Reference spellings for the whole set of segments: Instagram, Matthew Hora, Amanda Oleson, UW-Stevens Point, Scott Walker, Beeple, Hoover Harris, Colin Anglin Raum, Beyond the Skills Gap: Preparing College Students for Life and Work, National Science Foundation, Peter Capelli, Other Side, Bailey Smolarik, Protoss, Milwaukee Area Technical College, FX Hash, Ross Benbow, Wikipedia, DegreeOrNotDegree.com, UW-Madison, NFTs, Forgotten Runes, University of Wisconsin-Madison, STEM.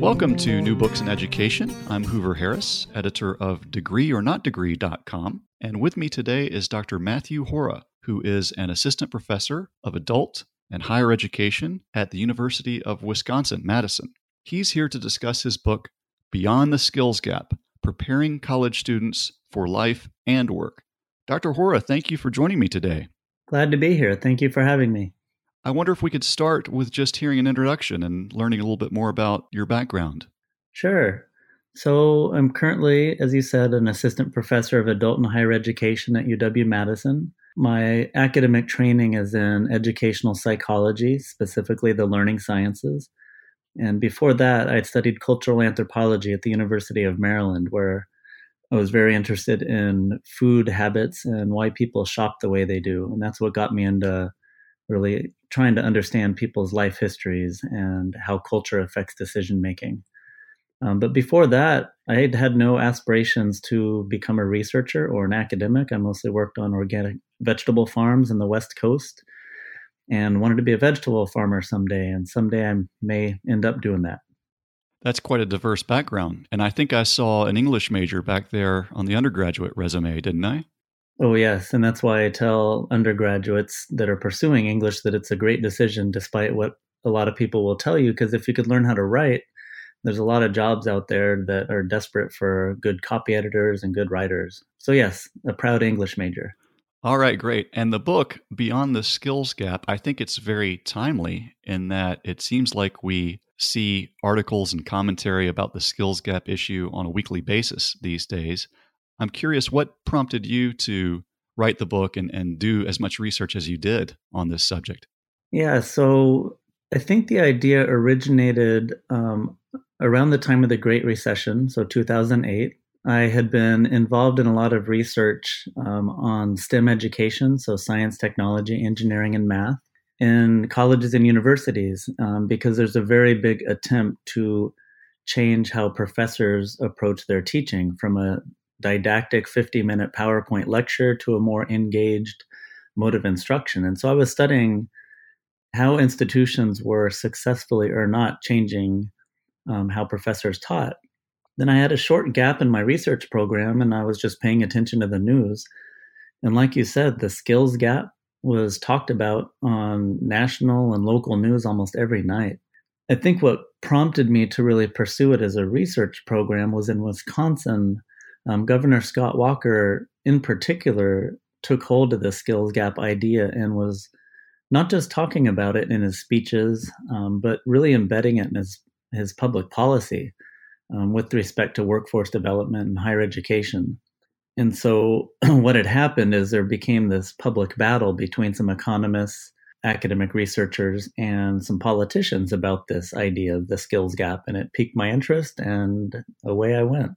Welcome to New Books in Education. I'm Hoover Harris, editor of DegreeOrNotDegree.com. And with me today is Dr. Matthew Hora, who is an assistant professor of adult and higher education at the University of Wisconsin-Madison. He's here to discuss his book, Beyond the Skills Gap: Preparing College Students for Life and Work. Dr. Hora, thank you for joining me today. Glad to be here. Thank you for having me. I wonder if we could start with just hearing an introduction and learning a little bit more about your background. Sure. So I'm currently, as you said, an assistant professor of adult and higher education at UW-Madison. My academic training is in educational psychology, specifically the learning sciences. And before that, I studied cultural anthropology at the University of Maryland, where I was very interested in food habits and why people shop the way they do. And that's what got me into really trying to understand people's life histories and how culture affects decision-making. But before that, I had no aspirations to become a researcher or an academic. I mostly worked on organic vegetable farms in the West Coast and wanted to be a vegetable farmer someday. And someday I may end up doing that. That's quite a diverse background. And I think I saw an English major back there on the undergraduate resume, didn't I? Oh, yes. And that's why I tell undergraduates that are pursuing English that it's a great decision, despite what a lot of people will tell you, because if you could learn how to write, there's a lot of jobs out there that are desperate for good copy editors and good writers. So, yes, a proud English major. All right, great. And the book, Beyond the Skills Gap, I think it's very timely in that it seems like we see articles and commentary about the skills gap issue on a weekly basis these days. I'm curious, what prompted you to write the book and do as much research as you did on this subject? Yeah, so I think the idea originated around the time of the Great Recession, so 2008. I had been involved in a lot of research on STEM education, so science, technology, engineering, and math, in colleges and universities, because there's a very big attempt to change how professors approach their teaching from a didactic 50-minute PowerPoint lecture to a more engaged mode of instruction. And so I was studying how institutions were successfully or not changing how professors taught. Then I had a short gap in my research program, and I was just paying attention to the news. And like you said, the skills gap was talked about on national and local news almost every night. I think what prompted me to really pursue it as a research program was in Wisconsin. Governor Scott Walker, in particular, took hold of the skills gap idea and was not just talking about it in his speeches, but really embedding it in his public policy with respect to workforce development and higher education. And so what had happened is there became this public battle between some economists, academic researchers, and some politicians about this idea of the skills gap. And it piqued my interest, and away I went.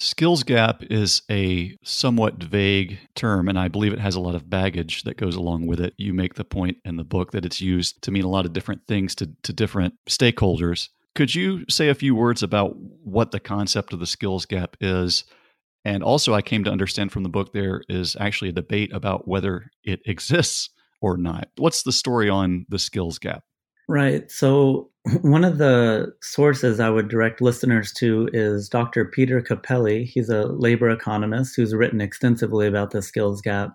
Skills gap is a somewhat vague term, and I believe it has a lot of baggage that goes along with it. You make the point in the book that it's used to mean a lot of different things to different stakeholders. Could you say a few words about what the concept of the skills gap is? And also, I came to understand from the book there is actually a debate about whether it exists or not. What's the story on the skills gap? Right. So one of the sources I would direct listeners to is Dr. Peter Capelli. He's a labor economist who's written extensively about the skills gap.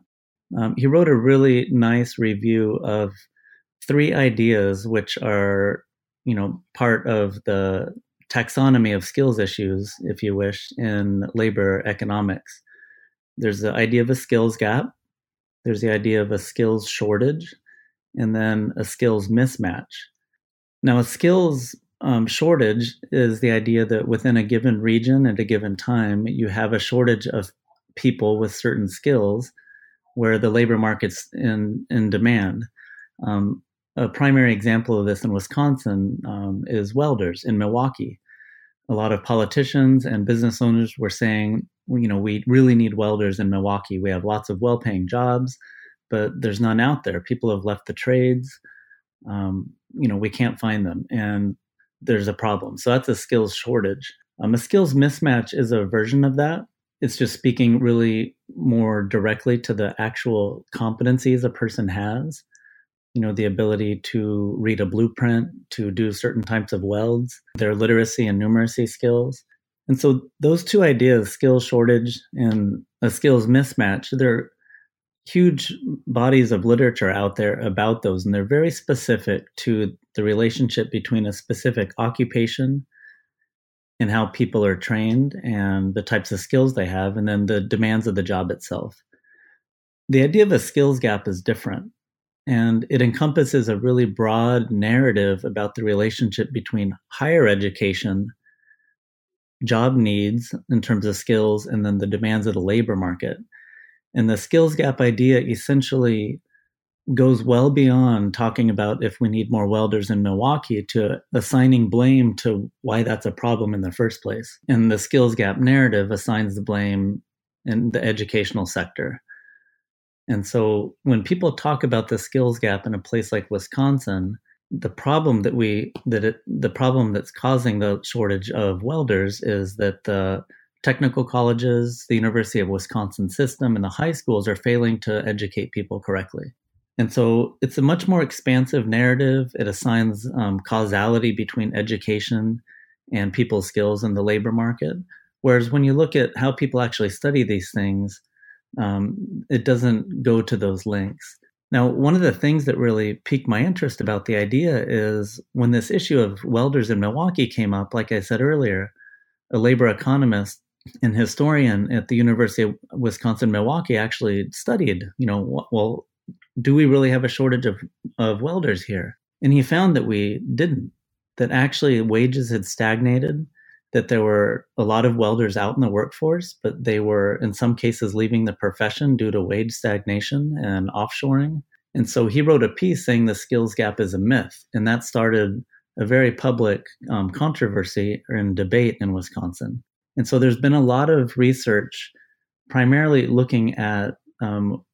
He wrote a really nice review of three ideas which are, you know, part of the taxonomy of skills issues, if you wish, in labor economics. There's the idea of a skills gap. There's the idea of a skills shortage, and then a skills mismatch. Now, a skills shortage is the idea that within a given region at a given time, you have a shortage of people with certain skills where the labor market's in demand. A primary example of this in Wisconsin is welders in Milwaukee. A lot of politicians and business owners were saying, you know, we really need welders in Milwaukee. We have lots of well-paying jobs, but there's none out there. People have left the trades. You know, we can't find them, and there's a problem. So that's a skills shortage. A skills mismatch is a version of that. It's just speaking really more directly to the actual competencies a person has. You know, the ability to read a blueprint, to do certain types of welds, their literacy and numeracy skills. And so those two ideas, skill shortage and a skills mismatch, there are huge bodies of literature out there about those. And they're very specific to the relationship between a specific occupation and how people are trained and the types of skills they have, and then the demands of the job itself. The idea of a skills gap is different. And it encompasses a really broad narrative about the relationship between higher education, job needs in terms of skills, and then the demands of the labor market. And the skills gap idea essentially goes well beyond talking about if we need more welders in Milwaukee to assigning blame to why that's a problem in the first place. And the skills gap narrative assigns the blame in the educational sector. And so when people talk about the skills gap in a place like Wisconsin, the problem that the problem that's causing the shortage of welders is that the technical colleges, the University of Wisconsin system, and the high schools are failing to educate people correctly. And so it's a much more expansive narrative. It assigns causality between education and people's skills in the labor market. Whereas when you look at how people actually study these things, it doesn't go to those links. Now, one of the things that really piqued my interest about the idea is when this issue of welders in Milwaukee came up, like I said earlier, a labor economist and historian at the University of Wisconsin-Milwaukee actually studied, you know, well, do we really have a shortage of welders here? And he found that we didn't, that actually wages had stagnated, that there were a lot of welders out in the workforce, but they were in some cases leaving the profession due to wage stagnation and offshoring. And so he wrote a piece saying the skills gap is a myth. And that started a very public controversy and debate in Wisconsin. And so there's been a lot of research primarily looking at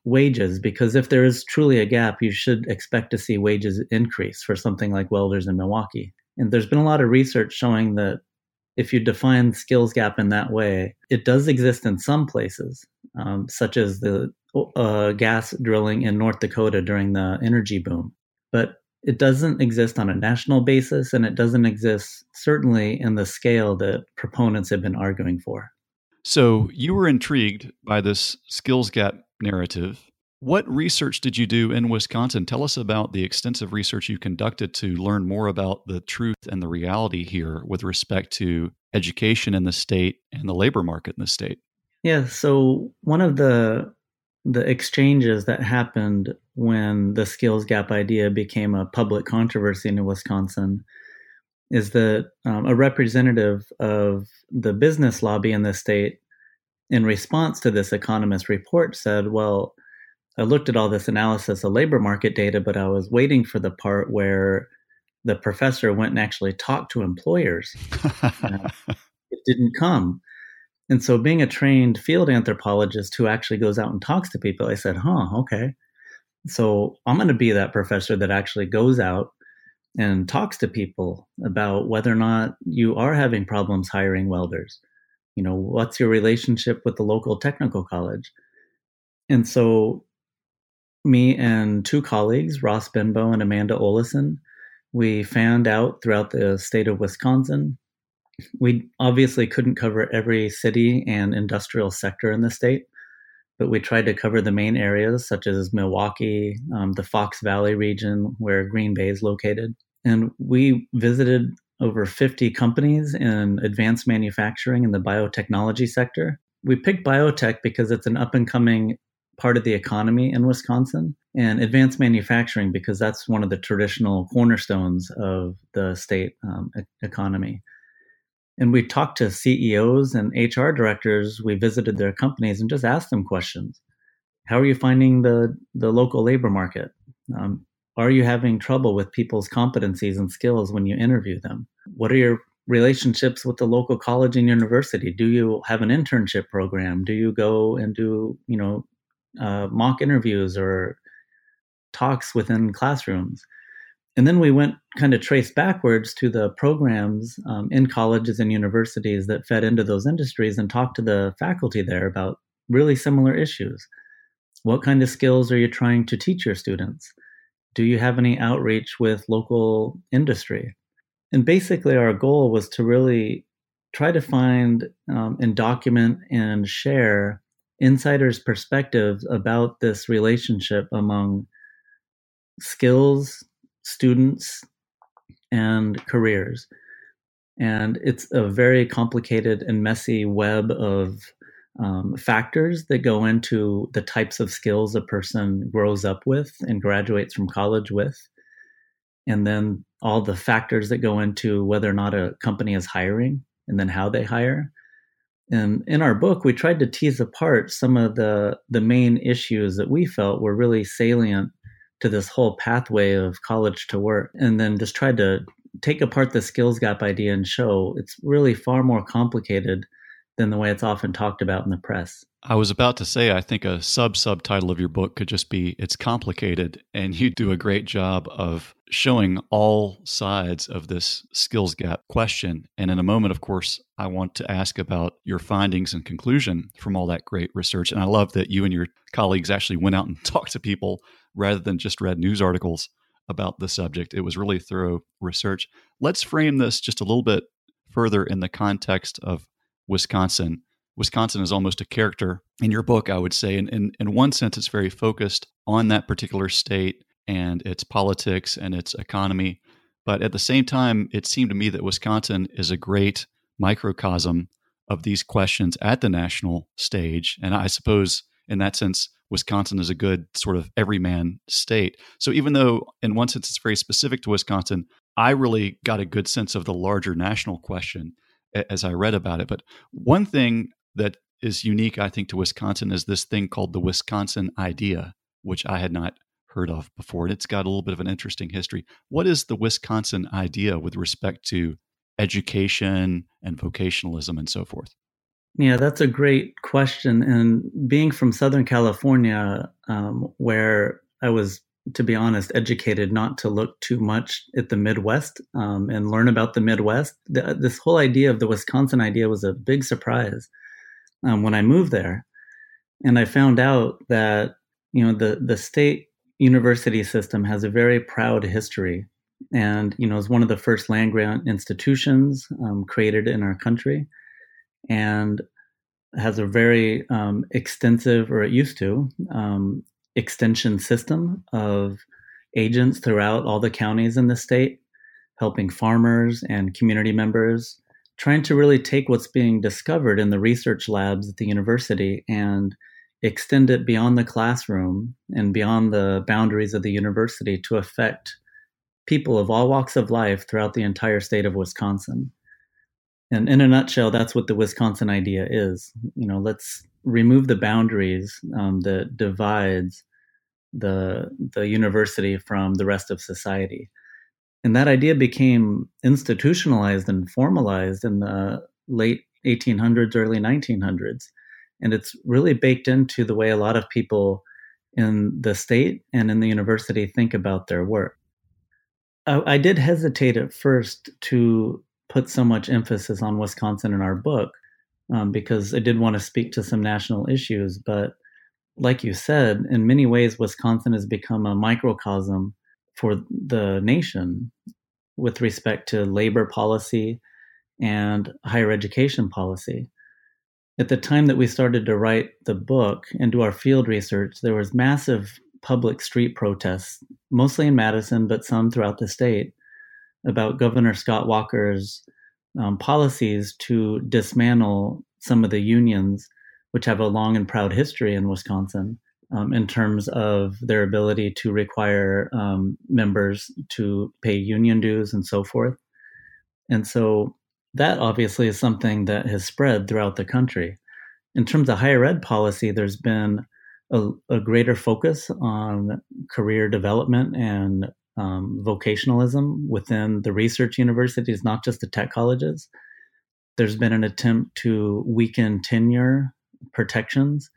wages, because if there is truly a gap, you should expect to see wages increase for something like welders in Milwaukee. And there's been a lot of research showing that if you define skills gap in that way, it does exist in some places, such as the gas drilling in North Dakota during the energy boom. But it doesn't exist on a national basis, and it doesn't exist certainly in the scale that proponents have been arguing for. So you were intrigued by this skills gap narrative. What research did you do in Wisconsin? Tell us about the extensive research you conducted to learn more about the truth and the reality here with respect to education in the state and the labor market in the state. Yeah, so one of the exchanges that happened when the skills gap idea became a public controversy in Wisconsin is that a representative of the business lobby in the state, in response to this economist report, said, well, I looked at all this analysis of labor market data, but I was waiting for the part where the professor went and actually talked to employers. It didn't come. And so being a trained field anthropologist who actually goes out and talks to people, I said, okay. So I'm going to be that professor that actually goes out and talks to people about whether or not you are having problems hiring welders. You know, what's your relationship with the local technical college? And so me and two colleagues, Ross Benbow and Amanda Oleson, we fanned out throughout the state of Wisconsin. We obviously couldn't cover every city and industrial sector in the state, but we tried to cover the main areas such as Milwaukee, the Fox Valley region where Green Bay is located. And we visited over 50 companies in advanced manufacturing in the biotechnology sector. We picked biotech because it's an up-and-coming part of the economy in Wisconsin, and advanced manufacturing because that's one of the traditional cornerstones of the state economy. And we talked to CEOs and HR directors. We visited their companies and just asked them questions. How are you finding the local labor market? Are you having trouble with people's competencies and skills when you interview them? What are your relationships with the local college and university? Do you have an internship program? Do you go and do, mock interviews or talks within classrooms? And then we went kind of traced backwards to the programs in colleges and universities that fed into those industries and talked to the faculty there about really similar issues. What kind of skills are you trying to teach your students? Do you have any outreach with local industry? And basically our goal was to really try to find and document and share insiders' perspectives about this relationship among skills, students, and careers. And it's a very complicated and messy web of factors that go into the types of skills a person grows up with and graduates from college with. And then all the factors that go into whether or not a company is hiring and then how they hire. And in our book, we tried to tease apart some of the main issues that we felt were really salient to this whole pathway of college to work, and then just tried to take apart the skills gap idea and show it's really far more complicated than the way it's often talked about in the press. I was about to say, I think a subtitle of your book could just be, it's complicated, and you do a great job of showing all sides of this skills gap question. And in a moment, of course, I want to ask about your findings and conclusion from all that great research. And I love that you and your colleagues actually went out and talked to people rather than just read news articles about the subject. It was really thorough research. Let's frame this just a little bit further in the context of Wisconsin. Wisconsin is almost a character in your book, I would say. In one sense, it's very focused on that particular state and its politics and its economy. But at the same time, it seemed to me that Wisconsin is a great microcosm of these questions at the national stage. And I suppose in that sense, Wisconsin is a good sort of everyman state. So even though in one sense, it's very specific to Wisconsin, I really got a good sense of the larger national question as I read about it. But one thing that is unique, I think, to Wisconsin is this thing called the Wisconsin idea, which I had not heard of before. And it's got a little bit of an interesting history. What is the Wisconsin idea with respect to education and vocationalism and so forth? Yeah, that's a great question. And being from Southern California, where I was, to be honest, educated not to look too much at the Midwest and learn about the Midwest, this whole idea of the Wisconsin idea was a big surprise when I moved there. And I found out that, the state university system has a very proud history and, is one of the first land-grant institutions created in our country. And has a very extensive, or it used to, extension system of agents throughout all the counties in the state, helping farmers and community members, trying to really take what's being discovered in the research labs at the university and extend it beyond the classroom and beyond the boundaries of the university to affect people of all walks of life throughout the entire state of Wisconsin. And in a nutshell, that's what the Wisconsin idea is. Let's remove the boundaries that divides the university from the rest of society. And that idea became institutionalized and formalized in the late 1800s, early 1900s. And it's really baked into the way a lot of people in the state and in the university think about their work. I did hesitate at first to put so much emphasis on Wisconsin in our book because I did want to speak to some national issues. But like you said, in many ways, Wisconsin has become a microcosm for the nation with respect to labor policy and higher education policy. At the time that we started to write the book and do our field research, there was massive public street protests, mostly in Madison, but some throughout the state, about Governor Scott Walker's policies to dismantle some of the unions, which have a long and proud history in Wisconsin, in terms of their ability to require members to pay union dues and so forth. And so that obviously is something that has spread throughout the country. In terms of higher ed policy, there's been a greater focus on career development and vocationalism within the research universities, not just the tech colleges. There's been an attempt to weaken tenure protections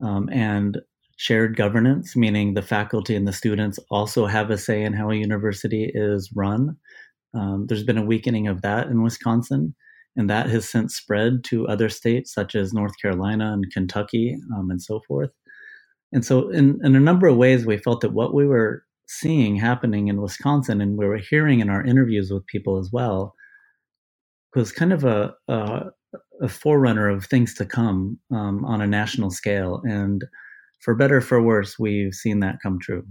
and shared governance, meaning the faculty and the students also have a say in how a university is run. There's been a weakening of that in Wisconsin, and that has since spread to other states such as North Carolina and Kentucky and so forth. And so in a number of ways, we felt that what we were seeing happening in Wisconsin, and we were hearing in our interviews with people as well, was kind of a forerunner of things to come on a national scale. And for better or for worse, we've seen that come true.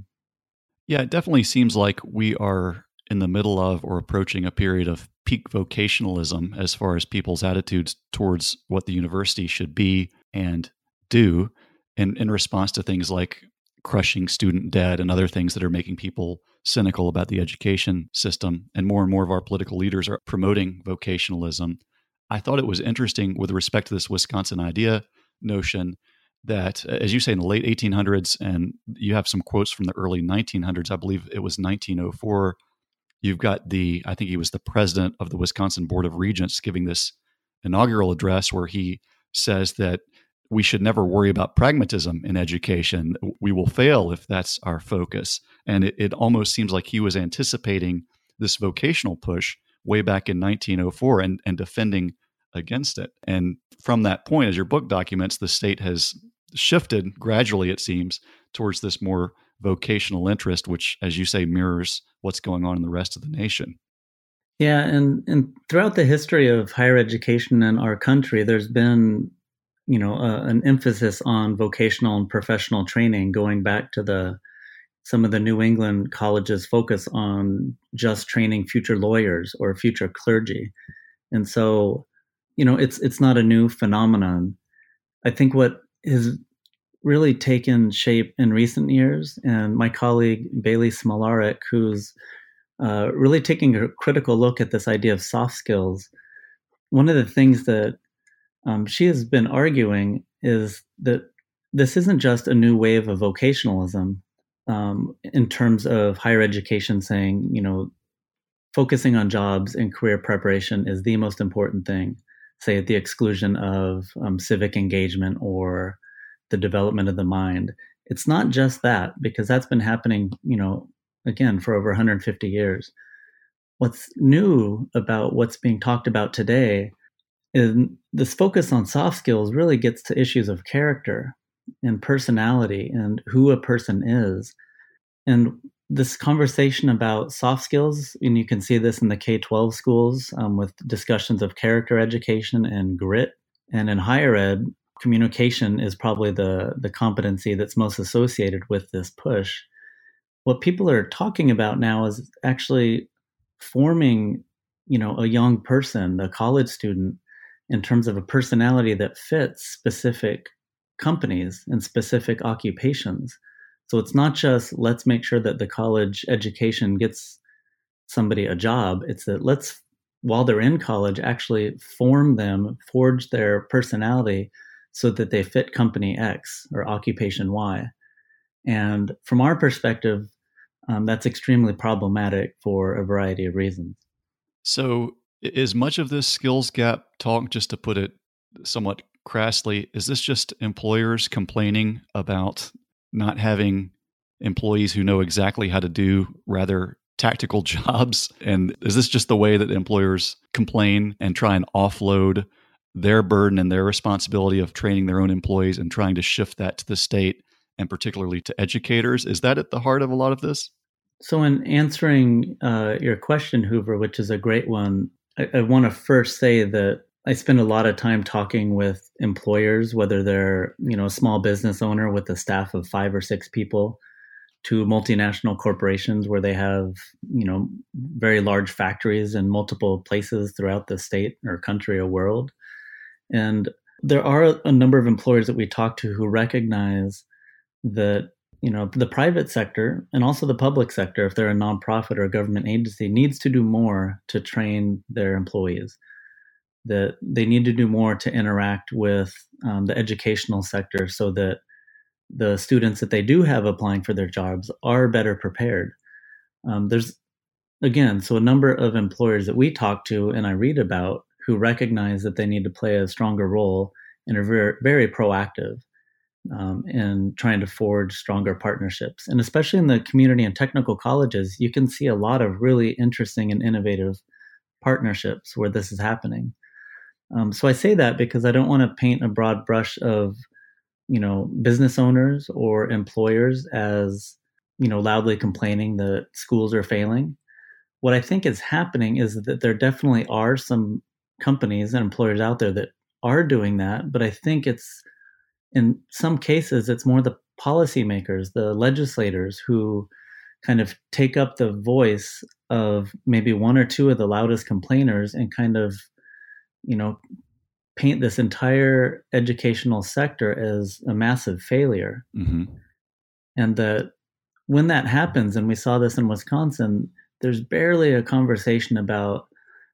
Yeah, it definitely seems like we are in the middle of or approaching a period of peak vocationalism as far as people's attitudes towards what the university should be and do, and in response to things like crushing student debt and other things that are making people cynical about the education system. And more of our political leaders are promoting vocationalism. I thought it was interesting with respect to this Wisconsin idea notion that, as you say, in the late 1800s, and you have some quotes from the early 1900s, I believe it was 1904, you've got I think he was the president of the Wisconsin Board of Regents giving this inaugural address where he says that we should never worry about pragmatism in education. We will fail if that's our focus. And it almost seems like he was anticipating this vocational push way back in 1904 and defending against it. And from that point, as your book documents, the state has shifted gradually, it seems, towards this more vocational interest, which, as you say, mirrors what's going on in the rest of the nation. Yeah. And throughout the history of higher education in our country, there's been an emphasis on vocational and professional training, going back to some of the New England colleges' focus on just training future lawyers or future clergy. And so, it's not a new phenomenon. I think what has really taken shape in recent years, and my colleague Bailey Smolarik, who's really taking a critical look at this idea of soft skills, one of the things that she has been arguing is that this isn't just a new wave of vocationalism in terms of higher education saying, focusing on jobs and career preparation is the most important thing, say at the exclusion of civic engagement or the development of the mind. It's not just that, because that's been happening, again, for over 150 years. What's new about what's being talked about today and this focus on soft skills really gets to issues of character and personality and who a person is. And this conversation about soft skills, and you can see this in the K-12 schools with discussions of character education and grit. And in higher ed, communication is probably the competency that's most associated with this push. What people are talking about now is actually forming, a young person, a college student, in terms of a personality that fits specific companies and specific occupations. So it's not just let's make sure that the college education gets somebody a job. It's that let's, while they're in college, actually form them, forge their personality so that they fit company X or occupation Y. And from our perspective, that's extremely problematic for a variety of reasons. So is much of this skills gap talk, just to put it somewhat crassly, is this just employers complaining about not having employees who know exactly how to do rather tactical jobs? And is this just the way that employers complain and try and offload their burden and their responsibility of training their own employees and trying to shift that to the state and particularly to educators? Is that at the heart of a lot of this? So in answering your question, Hoover, which is a great one, I want to first say that I spend a lot of time talking with employers, whether they're, a small business owner with a staff of 5 or 6 people, to multinational corporations where they have, very large factories in multiple places throughout the state or country or world. And there are a number of employers that we talk to who recognize that, the private sector and also the public sector, if they're a nonprofit or a government agency, needs to do more to train their employees, that they need to do more to interact with the educational sector so that the students that they do have applying for their jobs are better prepared. There's, again, so a number of employers that we talk to and I read about who recognize that they need to play a stronger role and are very, very proactive in trying to forge stronger partnerships. And especially in the community and technical colleges, you can see a lot of really interesting and innovative partnerships where this is happening. So I say that because I don't want to paint a broad brush of, you know, business owners or employers as, you know, loudly complaining that schools are failing. What I think is happening is that there definitely are some companies and employers out there that are doing that, but I think it's, in some cases, it's more the policymakers, the legislators who kind of take up the voice of maybe one or two of the loudest complainers and kind of, you know, paint this entire educational sector as a massive failure. Mm-hmm. And that when that happens, and we saw this in Wisconsin, there's barely a conversation about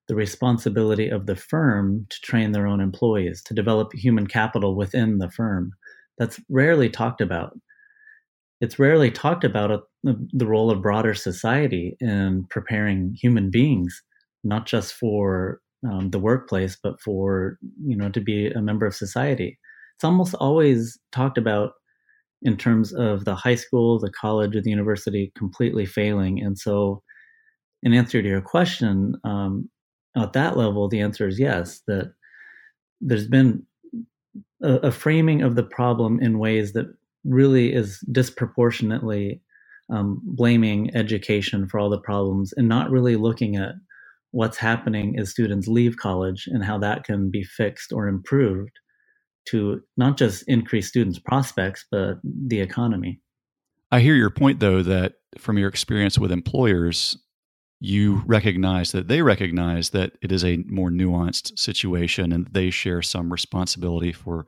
the responsibility of the firm to train their own employees, to develop human capital within the firm. That's rarely talked about. It's rarely talked about the role of broader society in preparing human beings, not just for the workplace, but for, you know, to be a member of society. It's almost always talked about in terms of the high school, the college, or the university completely failing. And so in answer to your question, at that level, the answer is yes, that there's been a framing of the problem in ways that really is disproportionately blaming education for all the problems and not really looking at what's happening as students leave college and how that can be fixed or improved to not just increase students' prospects, but the economy. I hear your point, though, that from your experience with employers, you recognize that they recognize that it is a more nuanced situation and they share some responsibility for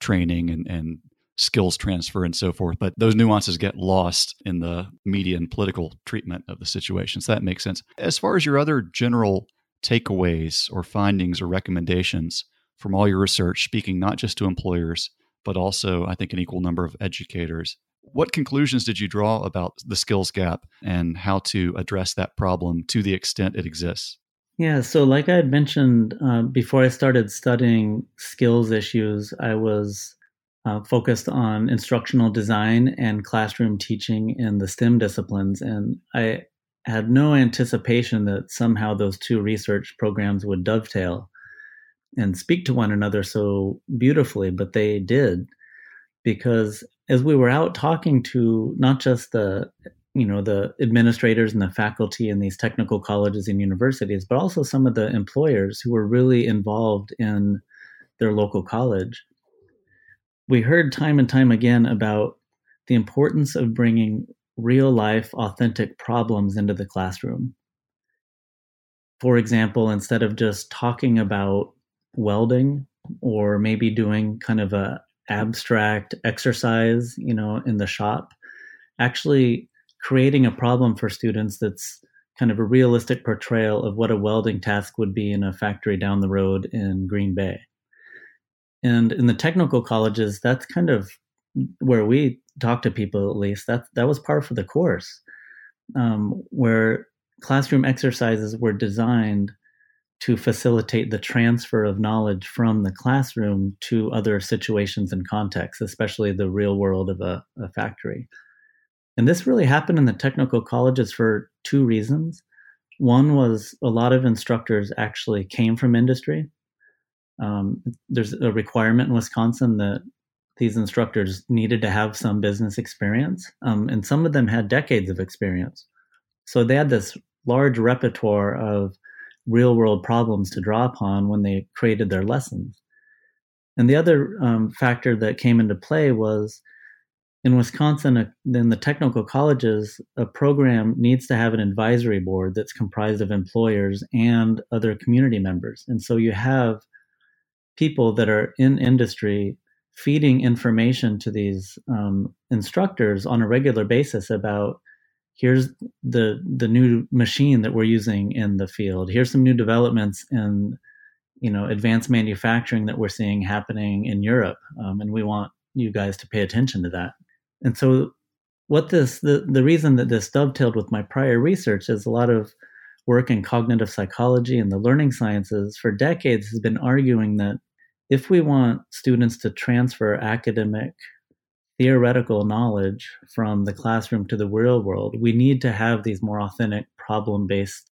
training and skills transfer and so forth. But those nuances get lost in the media and political treatment of the situation. So that makes sense. As far as your other general takeaways or findings or recommendations from all your research, speaking not just to employers, but also I think an equal number of educators, what conclusions did you draw about the skills gap and how to address that problem to the extent it exists? Yeah, so like I had mentioned, before I started studying skills issues, I was focused on instructional design and classroom teaching in the STEM disciplines. And I had no anticipation that somehow those two research programs would dovetail and speak to one another so beautifully, but they did. Because as we were out talking to not just the, you know, the administrators and the faculty in these technical colleges and universities, but also some of the employers who were really involved in their local college, we heard time and time again about the importance of bringing real life, authentic problems into the classroom. For example, instead of just talking about welding or maybe doing kind of a abstract exercise, you know, in the shop, actually creating a problem for students that's kind of a realistic portrayal of what a welding task would be in a factory down the road in Green Bay. And in the technical colleges, that's kind of where we talk to people, at least, that was par for the course, where classroom exercises were designed to facilitate the transfer of knowledge from the classroom to other situations and contexts, especially the real world of a factory. And this really happened in the technical colleges for two reasons. One was a lot of instructors actually came from industry. There's a requirement in Wisconsin that these instructors needed to have some business experience, and some of them had decades of experience. So they had this large repertoire of real-world problems to draw upon when they created their lessons. And the other factor that came into play was in Wisconsin, in the technical colleges, a program needs to have an advisory board that's comprised of employers and other community members. And so you have people that are in industry feeding information to these instructors on a regular basis about, here's the new machine that we're using in the field. Here's some new developments in, you know, advanced manufacturing that we're seeing happening in Europe. And we want you guys to pay attention to that. And so what this, the reason that this dovetailed with my prior research is a lot of work in cognitive psychology and the learning sciences for decades has been arguing that if we want students to transfer academic theoretical knowledge from the classroom to the real world, we need to have these more authentic problem-based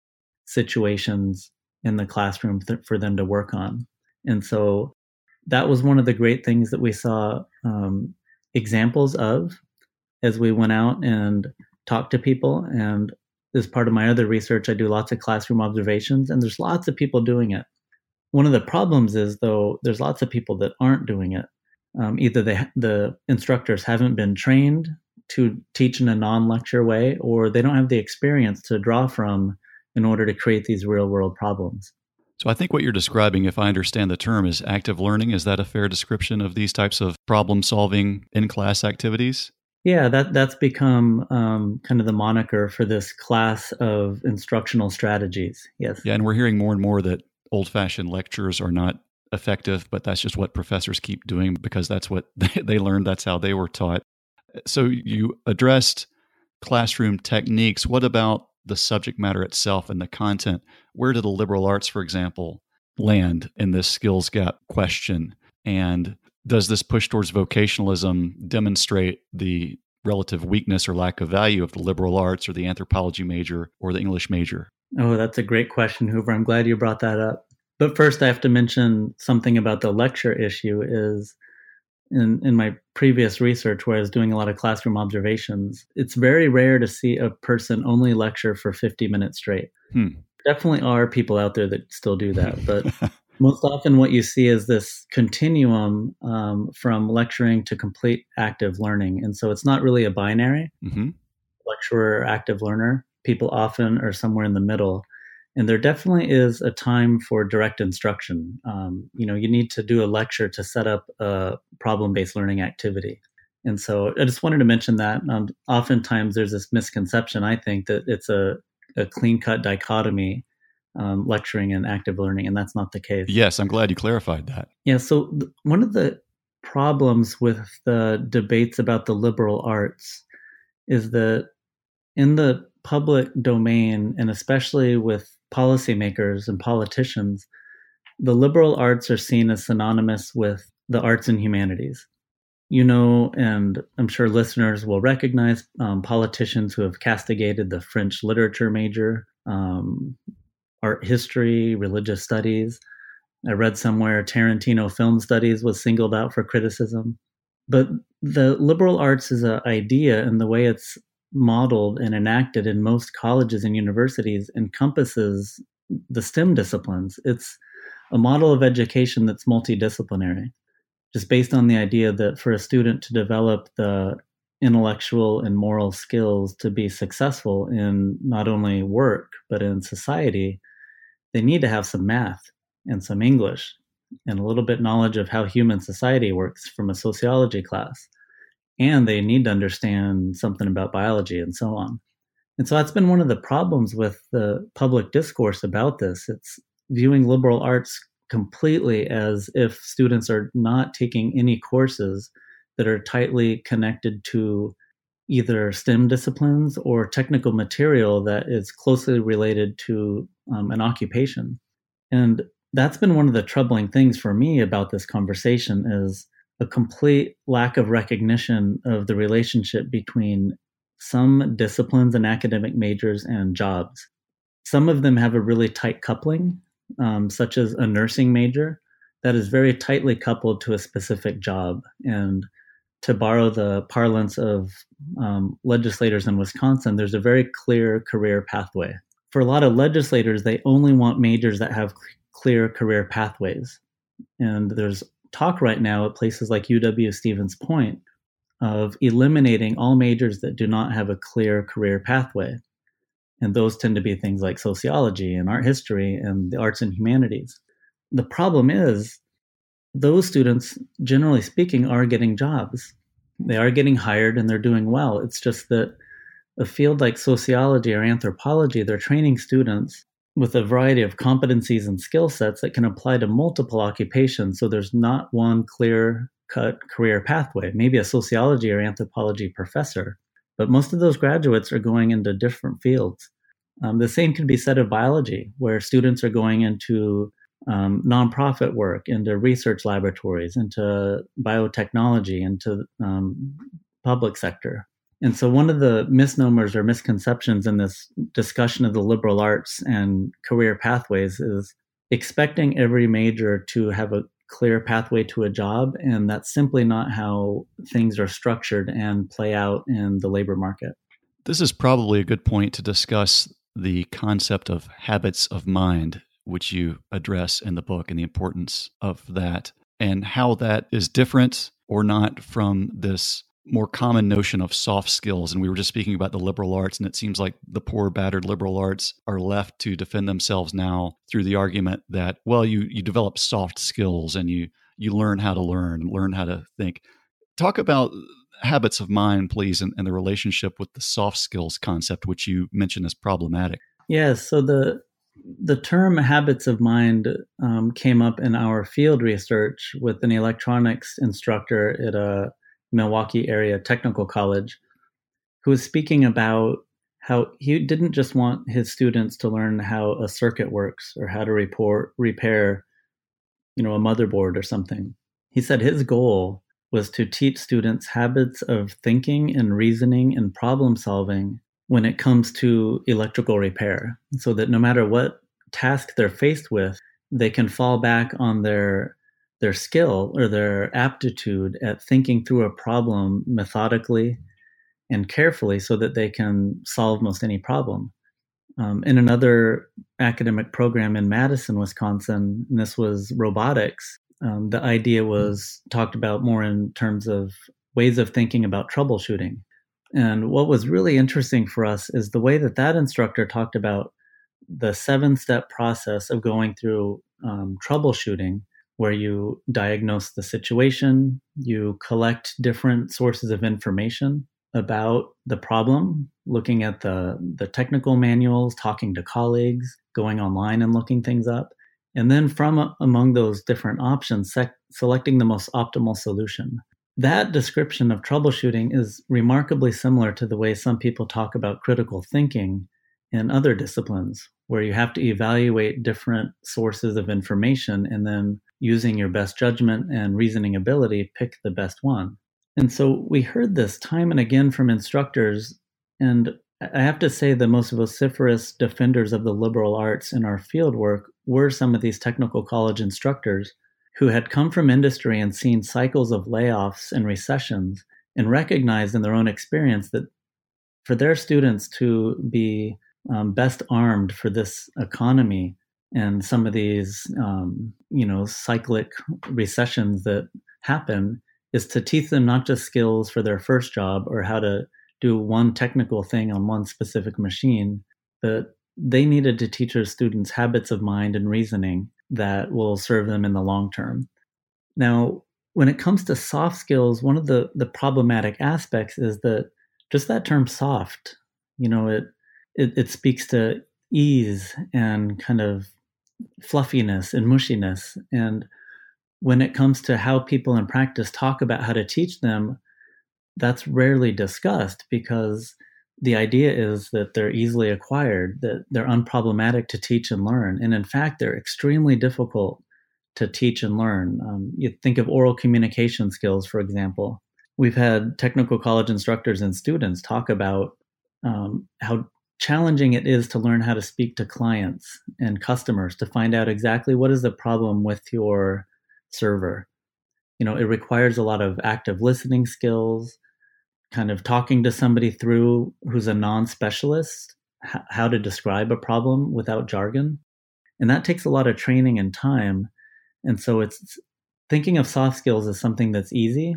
situations in the classroom for them to work on. And so that was one of the great things that we saw examples of as we went out and talked to people. And as part of my other research, I do lots of classroom observations, and there's lots of people doing it. One of the problems is, though, there's lots of people that aren't doing it. Either the instructors haven't been trained to teach in a non-lecture way, or they don't have the experience to draw from in order to create these real-world problems. So I think what you're describing, if I understand the term, is active learning. Is that a fair description of these types of problem-solving in-class activities? Yeah, that's become kind of the moniker for this class of instructional strategies. Yes. Yeah, and we're hearing more and more that old-fashioned lectures are not effective, but that's just what professors keep doing because that's what they learned. That's how they were taught. So you addressed classroom techniques. What about the subject matter itself and the content? Where do the liberal arts, for example, land in this skills gap question? And does this push towards vocationalism demonstrate the relative weakness or lack of value of the liberal arts or the anthropology major or the English major? Oh, that's a great question, Hoover. I'm glad you brought that up. But first, I have to mention something about the lecture issue is in my previous research where I was doing a lot of classroom observations, it's very rare to see a person only lecture for 50 minutes straight. There definitely are people out there that still do that. But most often what you see is this continuum from lecturing to complete active learning. And so it's not really a binary lecturer, active learner. People often are somewhere in the middle. And there definitely is a time for direct instruction. You need to do a lecture to set up a problem-based learning activity. And so I just wanted to mention that. Oftentimes there's this misconception, I think, that it's a clean-cut dichotomy, lecturing and active learning, and that's not the case. Yes, I'm glad you clarified that. Yeah, so one of the problems with the debates about the liberal arts is that in the public domain, and especially with policymakers and politicians, the liberal arts are seen as synonymous with the arts and humanities. You know, and I'm sure listeners will recognize politicians who have castigated the French literature major, art history, religious studies. I read somewhere Tarantino film studies was singled out for criticism. But the liberal arts is an idea, and the way it's modeled and enacted in most colleges and universities encompasses the STEM disciplines. It's a model of education that's multidisciplinary, just based on the idea that for a student to develop the intellectual and moral skills to be successful in not only work, but in society, they need to have some math and some English and a little bit knowledge of how human society works from a sociology class. And they need to understand something about biology and so on. And so that's been one of the problems with the public discourse about this. It's viewing liberal arts completely as if students are not taking any courses that are tightly connected to either STEM disciplines or technical material that is closely related to an occupation. And that's been one of the troubling things for me about this conversation is a complete lack of recognition of the relationship between some disciplines and academic majors and jobs. Some of them have a really tight coupling, such as a nursing major, that is very tightly coupled to a specific job. And to borrow the parlance of legislators in Wisconsin, there's a very clear career pathway. For a lot of legislators, they only want majors that have clear career pathways. And there's talk right now at places like UW-Stevens Point of eliminating all majors that do not have a clear career pathway. And those tend to be things like sociology and art history and the arts and humanities. The problem is those students, generally speaking, are getting jobs. They are getting hired and they're doing well. It's just that a field like sociology or anthropology, they're training students with a variety of competencies and skill sets that can apply to multiple occupations. So there's not one clear career pathway, maybe a sociology or anthropology professor. But most of those graduates are going into different fields. The same can be said of biology, where students are going into nonprofit work, into research laboratories, into biotechnology, into public sector. And so one of the misnomers or misconceptions in this discussion of the liberal arts and career pathways is expecting every major to have a clear pathway to a job, and that's simply not how things are structured and play out in the labor market. This is probably a good point to discuss the concept of habits of mind, which you address in the book, and the importance of that, and how that is different or not from this more common notion of soft skills. And we were just speaking about the liberal arts, and it seems like the poor, battered liberal arts are left to defend themselves now through the argument that, well, you develop soft skills and you learn how to learn how to think. Talk about habits of mind, please, and the relationship with the soft skills concept, which you mentioned as problematic. Yes. So the term habits of mind came up in our field research with an electronics instructor at a Milwaukee Area Technical College, who was speaking about how he didn't just want his students to learn how a circuit works or how to repair, a motherboard or something. He said his goal was to teach students habits of thinking and reasoning and problem solving when it comes to electrical repair, so that no matter what task they're faced with, they can fall back on their skill or their aptitude at thinking through a problem methodically and carefully so that they can solve most any problem. In another academic program in Madison, Wisconsin, and this was robotics, the idea was talked about more in terms of ways of thinking about troubleshooting. And what was really interesting for us is the way that instructor talked about the 7-step process of going through troubleshooting, where you diagnose the situation, you collect different sources of information about the problem, looking at the technical manuals, talking to colleagues, going online and looking things up, and then from among those different options, selecting the most optimal solution. That description of troubleshooting is remarkably similar to the way some people talk about critical thinking in other disciplines, where you have to evaluate different sources of information and then, using your best judgment and reasoning ability, pick the best one. And so we heard this time and again from instructors, and I have to say the most vociferous defenders of the liberal arts in our fieldwork were some of these technical college instructors who had come from industry and seen cycles of layoffs and recessions and recognized in their own experience that for their students to be best armed for this economy and some of these, cyclic recessions that happen, is to teach them not just skills for their first job or how to do one technical thing on one specific machine, but they needed to teach their students habits of mind and reasoning that will serve them in the long term. Now, when it comes to soft skills, one of the problematic aspects is that just that term soft, it speaks to ease and kind of fluffiness and mushiness. And when it comes to how people in practice talk about how to teach them, that's rarely discussed, because the idea is that they're easily acquired, that they're unproblematic to teach and learn. And in fact, they're extremely difficult to teach and learn. You think of oral communication skills, for example. We've had technical college instructors and students talk about how challenging it is to learn how to speak to clients and customers to find out exactly what is the problem with your server. It requires a lot of active listening skills, kind of talking to somebody through who's a non-specialist, how to describe a problem without jargon. And that takes a lot of training and time. And so it's thinking of soft skills as something that's easy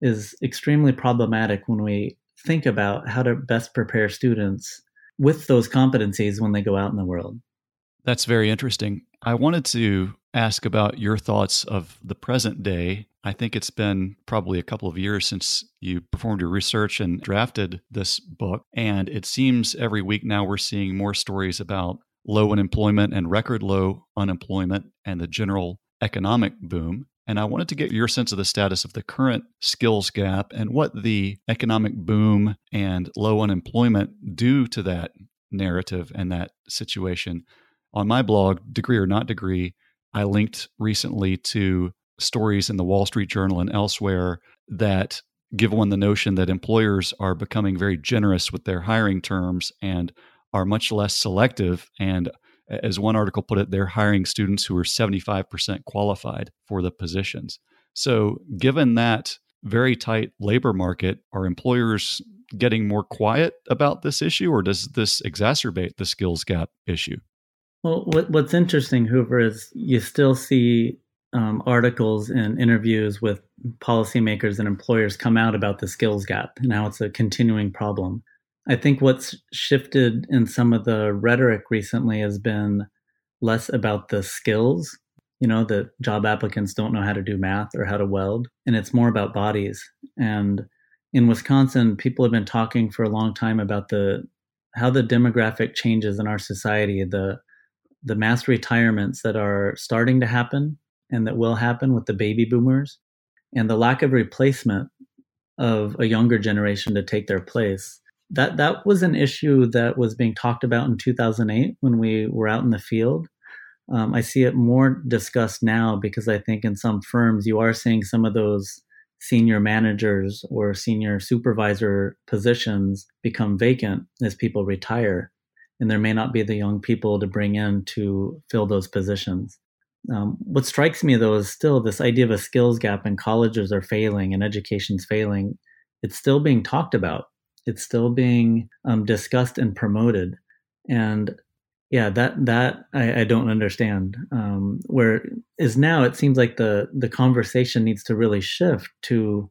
is extremely problematic when we think about how to best prepare students with those competencies when they go out in the world. That's very interesting. I wanted to ask about your thoughts of the present day. I think it's been probably a couple of years since you performed your research and drafted this book. And it seems every week now we're seeing more stories about low unemployment and record low unemployment and the general economic boom. And I wanted to get your sense of the status of the current skills gap and what the economic boom and low unemployment do to that narrative and that situation. On my blog, Degree or Not Degree, I linked recently to stories in the Wall Street Journal and elsewhere that give one the notion that employers are becoming very generous with their hiring terms and are much less selective. And as one article put it, they're hiring students who are 75% qualified for the positions. So given that very tight labor market, are employers getting more quiet about this issue, or does this exacerbate the skills gap issue? Well, what's interesting, Hoover, is you still see articles and interviews with policymakers and employers come out about the skills gap and how it's a continuing problem. I think what's shifted in some of the rhetoric recently has been less about the skills, you know, that job applicants don't know how to do math or how to weld, and it's more about bodies. And in Wisconsin, people have been talking for a long time about how the demographic changes in our society, the mass retirements that are starting to happen and that will happen with the baby boomers, and the lack of replacement of a younger generation to take their place. That was an issue that was being talked about in 2008 when we were out in the field. I see it more discussed now because I think in some firms you are seeing some of those senior managers or senior supervisor positions become vacant as people retire, and there may not be the young people to bring in to fill those positions. What strikes me, though, is still this idea of a skills gap, and colleges are failing and education's failing. It's still being talked about. It's still being discussed and promoted. And yeah, that I don't understand. Whereas now it seems like the conversation needs to really shift to,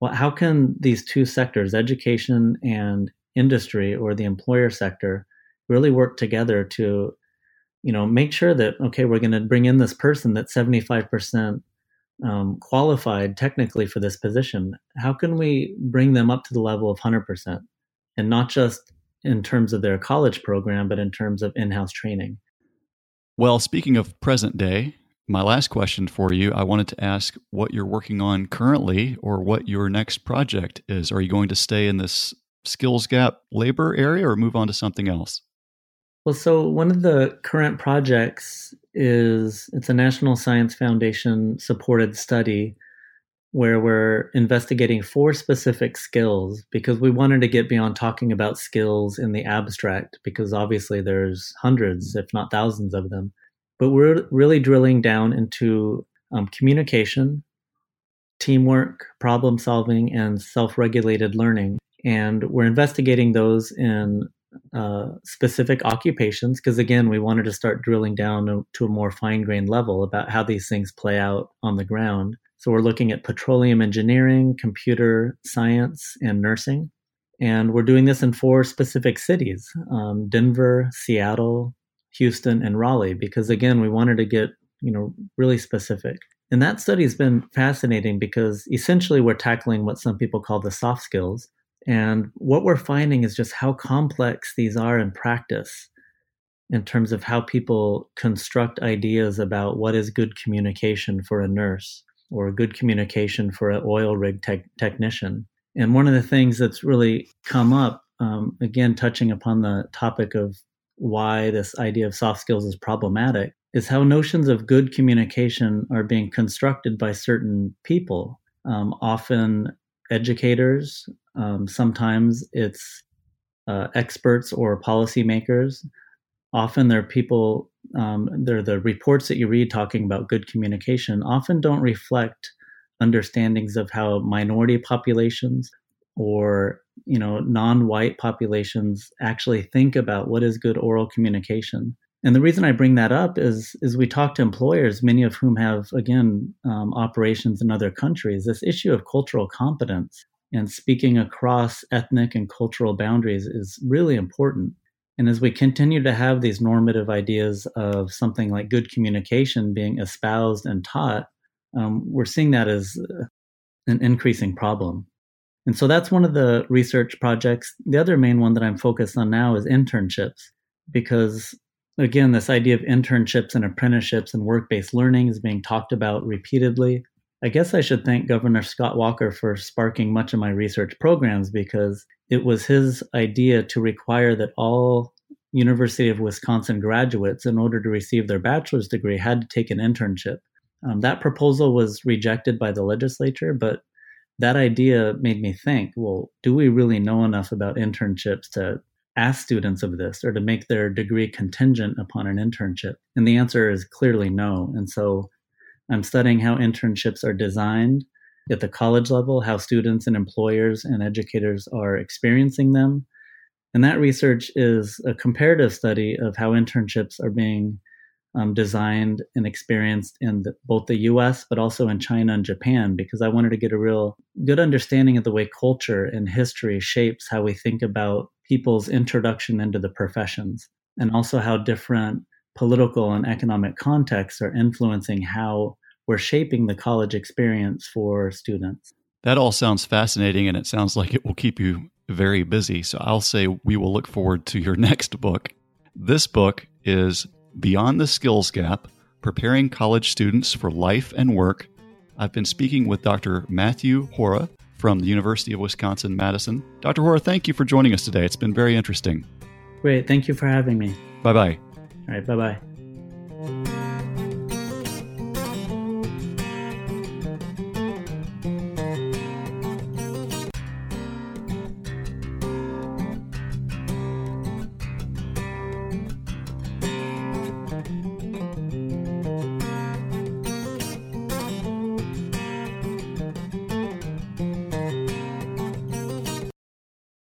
well, how can these two sectors, education and industry or the employer sector, really work together to, you know, make sure that, okay, we're going to bring in this person that's 75% qualified technically for this position. How can we bring them up to the level of 100%, and not just in terms of their college program, but in terms of in-house training? Well, speaking of present day, my last question for you, I wanted to ask what you're working on currently or what your next project is. Are you going to stay in this skills gap labor area or move on to something else? Well, so one of the current projects is, it's a National Science Foundation supported study where we're investigating four specific skills, because we wanted to get beyond talking about skills in the abstract, because obviously there's hundreds, if not thousands of them. But we're really drilling down into communication, teamwork, problem solving, and self-regulated learning. And we're investigating those in specific occupations, because again, we wanted to start drilling down to a more fine-grained level about how these things play out on the ground. So we're looking at petroleum engineering, computer science, and nursing. And we're doing this in four specific cities, Denver, Seattle, Houston, and Raleigh, because again, we wanted to get, you know, really specific. And that study has been fascinating because essentially we're tackling what some people call the soft skills. And what we're finding is just how complex these are in practice in terms of how people construct ideas about what is good communication for a nurse or good communication for an oil rig technician. And one of the things that's really come up, again, touching upon the topic of why this idea of soft skills is problematic, is how notions of good communication are being constructed by certain people, often educators, sometimes it's experts or policymakers. Often they're people, they're the reports that you read talking about good communication often don't reflect understandings of how minority populations or, you know, non-white populations actually think about what is good oral communication. And the reason I bring that up is we talk to employers, many of whom have, again, operations in other countries, this issue of cultural competence and speaking across ethnic and cultural boundaries is really important. And as we continue to have these normative ideas of something like good communication being espoused and taught, we're seeing that as an increasing problem. And so that's one of the research projects. The other main one that I'm focused on now is internships, because Again, this idea of internships and apprenticeships and work-based learning is being talked about repeatedly. I guess I should thank Governor Scott Walker for sparking much of my research programs, because it was his idea to require that all University of Wisconsin graduates, in order to receive their bachelor's degree, had to take an internship. That proposal was rejected by the legislature, but that idea made me think, well, do we really know enough about internships to ask students of this, or to make their degree contingent upon an internship? And the answer is clearly no. And so I'm studying how internships are designed at the college level, how students and employers and educators are experiencing them. And that research is a comparative study of how internships are being designed and experienced in both the U.S., but also in China and Japan, because I wanted to get a real good understanding of the way culture and history shapes how we think about people's introduction into the professions, and also how different political and economic contexts are influencing how we're shaping the college experience for students. That all sounds fascinating, and it sounds like it will keep you very busy. So I'll say we will look forward to your next book. This book is Beyond the Skills Gap: Preparing College Students for Life and Work. I've been speaking with Dr. Matthew Hora from the University of Wisconsin-Madison. Dr. Hora, thank you for joining us today. It's been very interesting. Great. Thank you for having me. Bye-bye. All right. Bye-bye.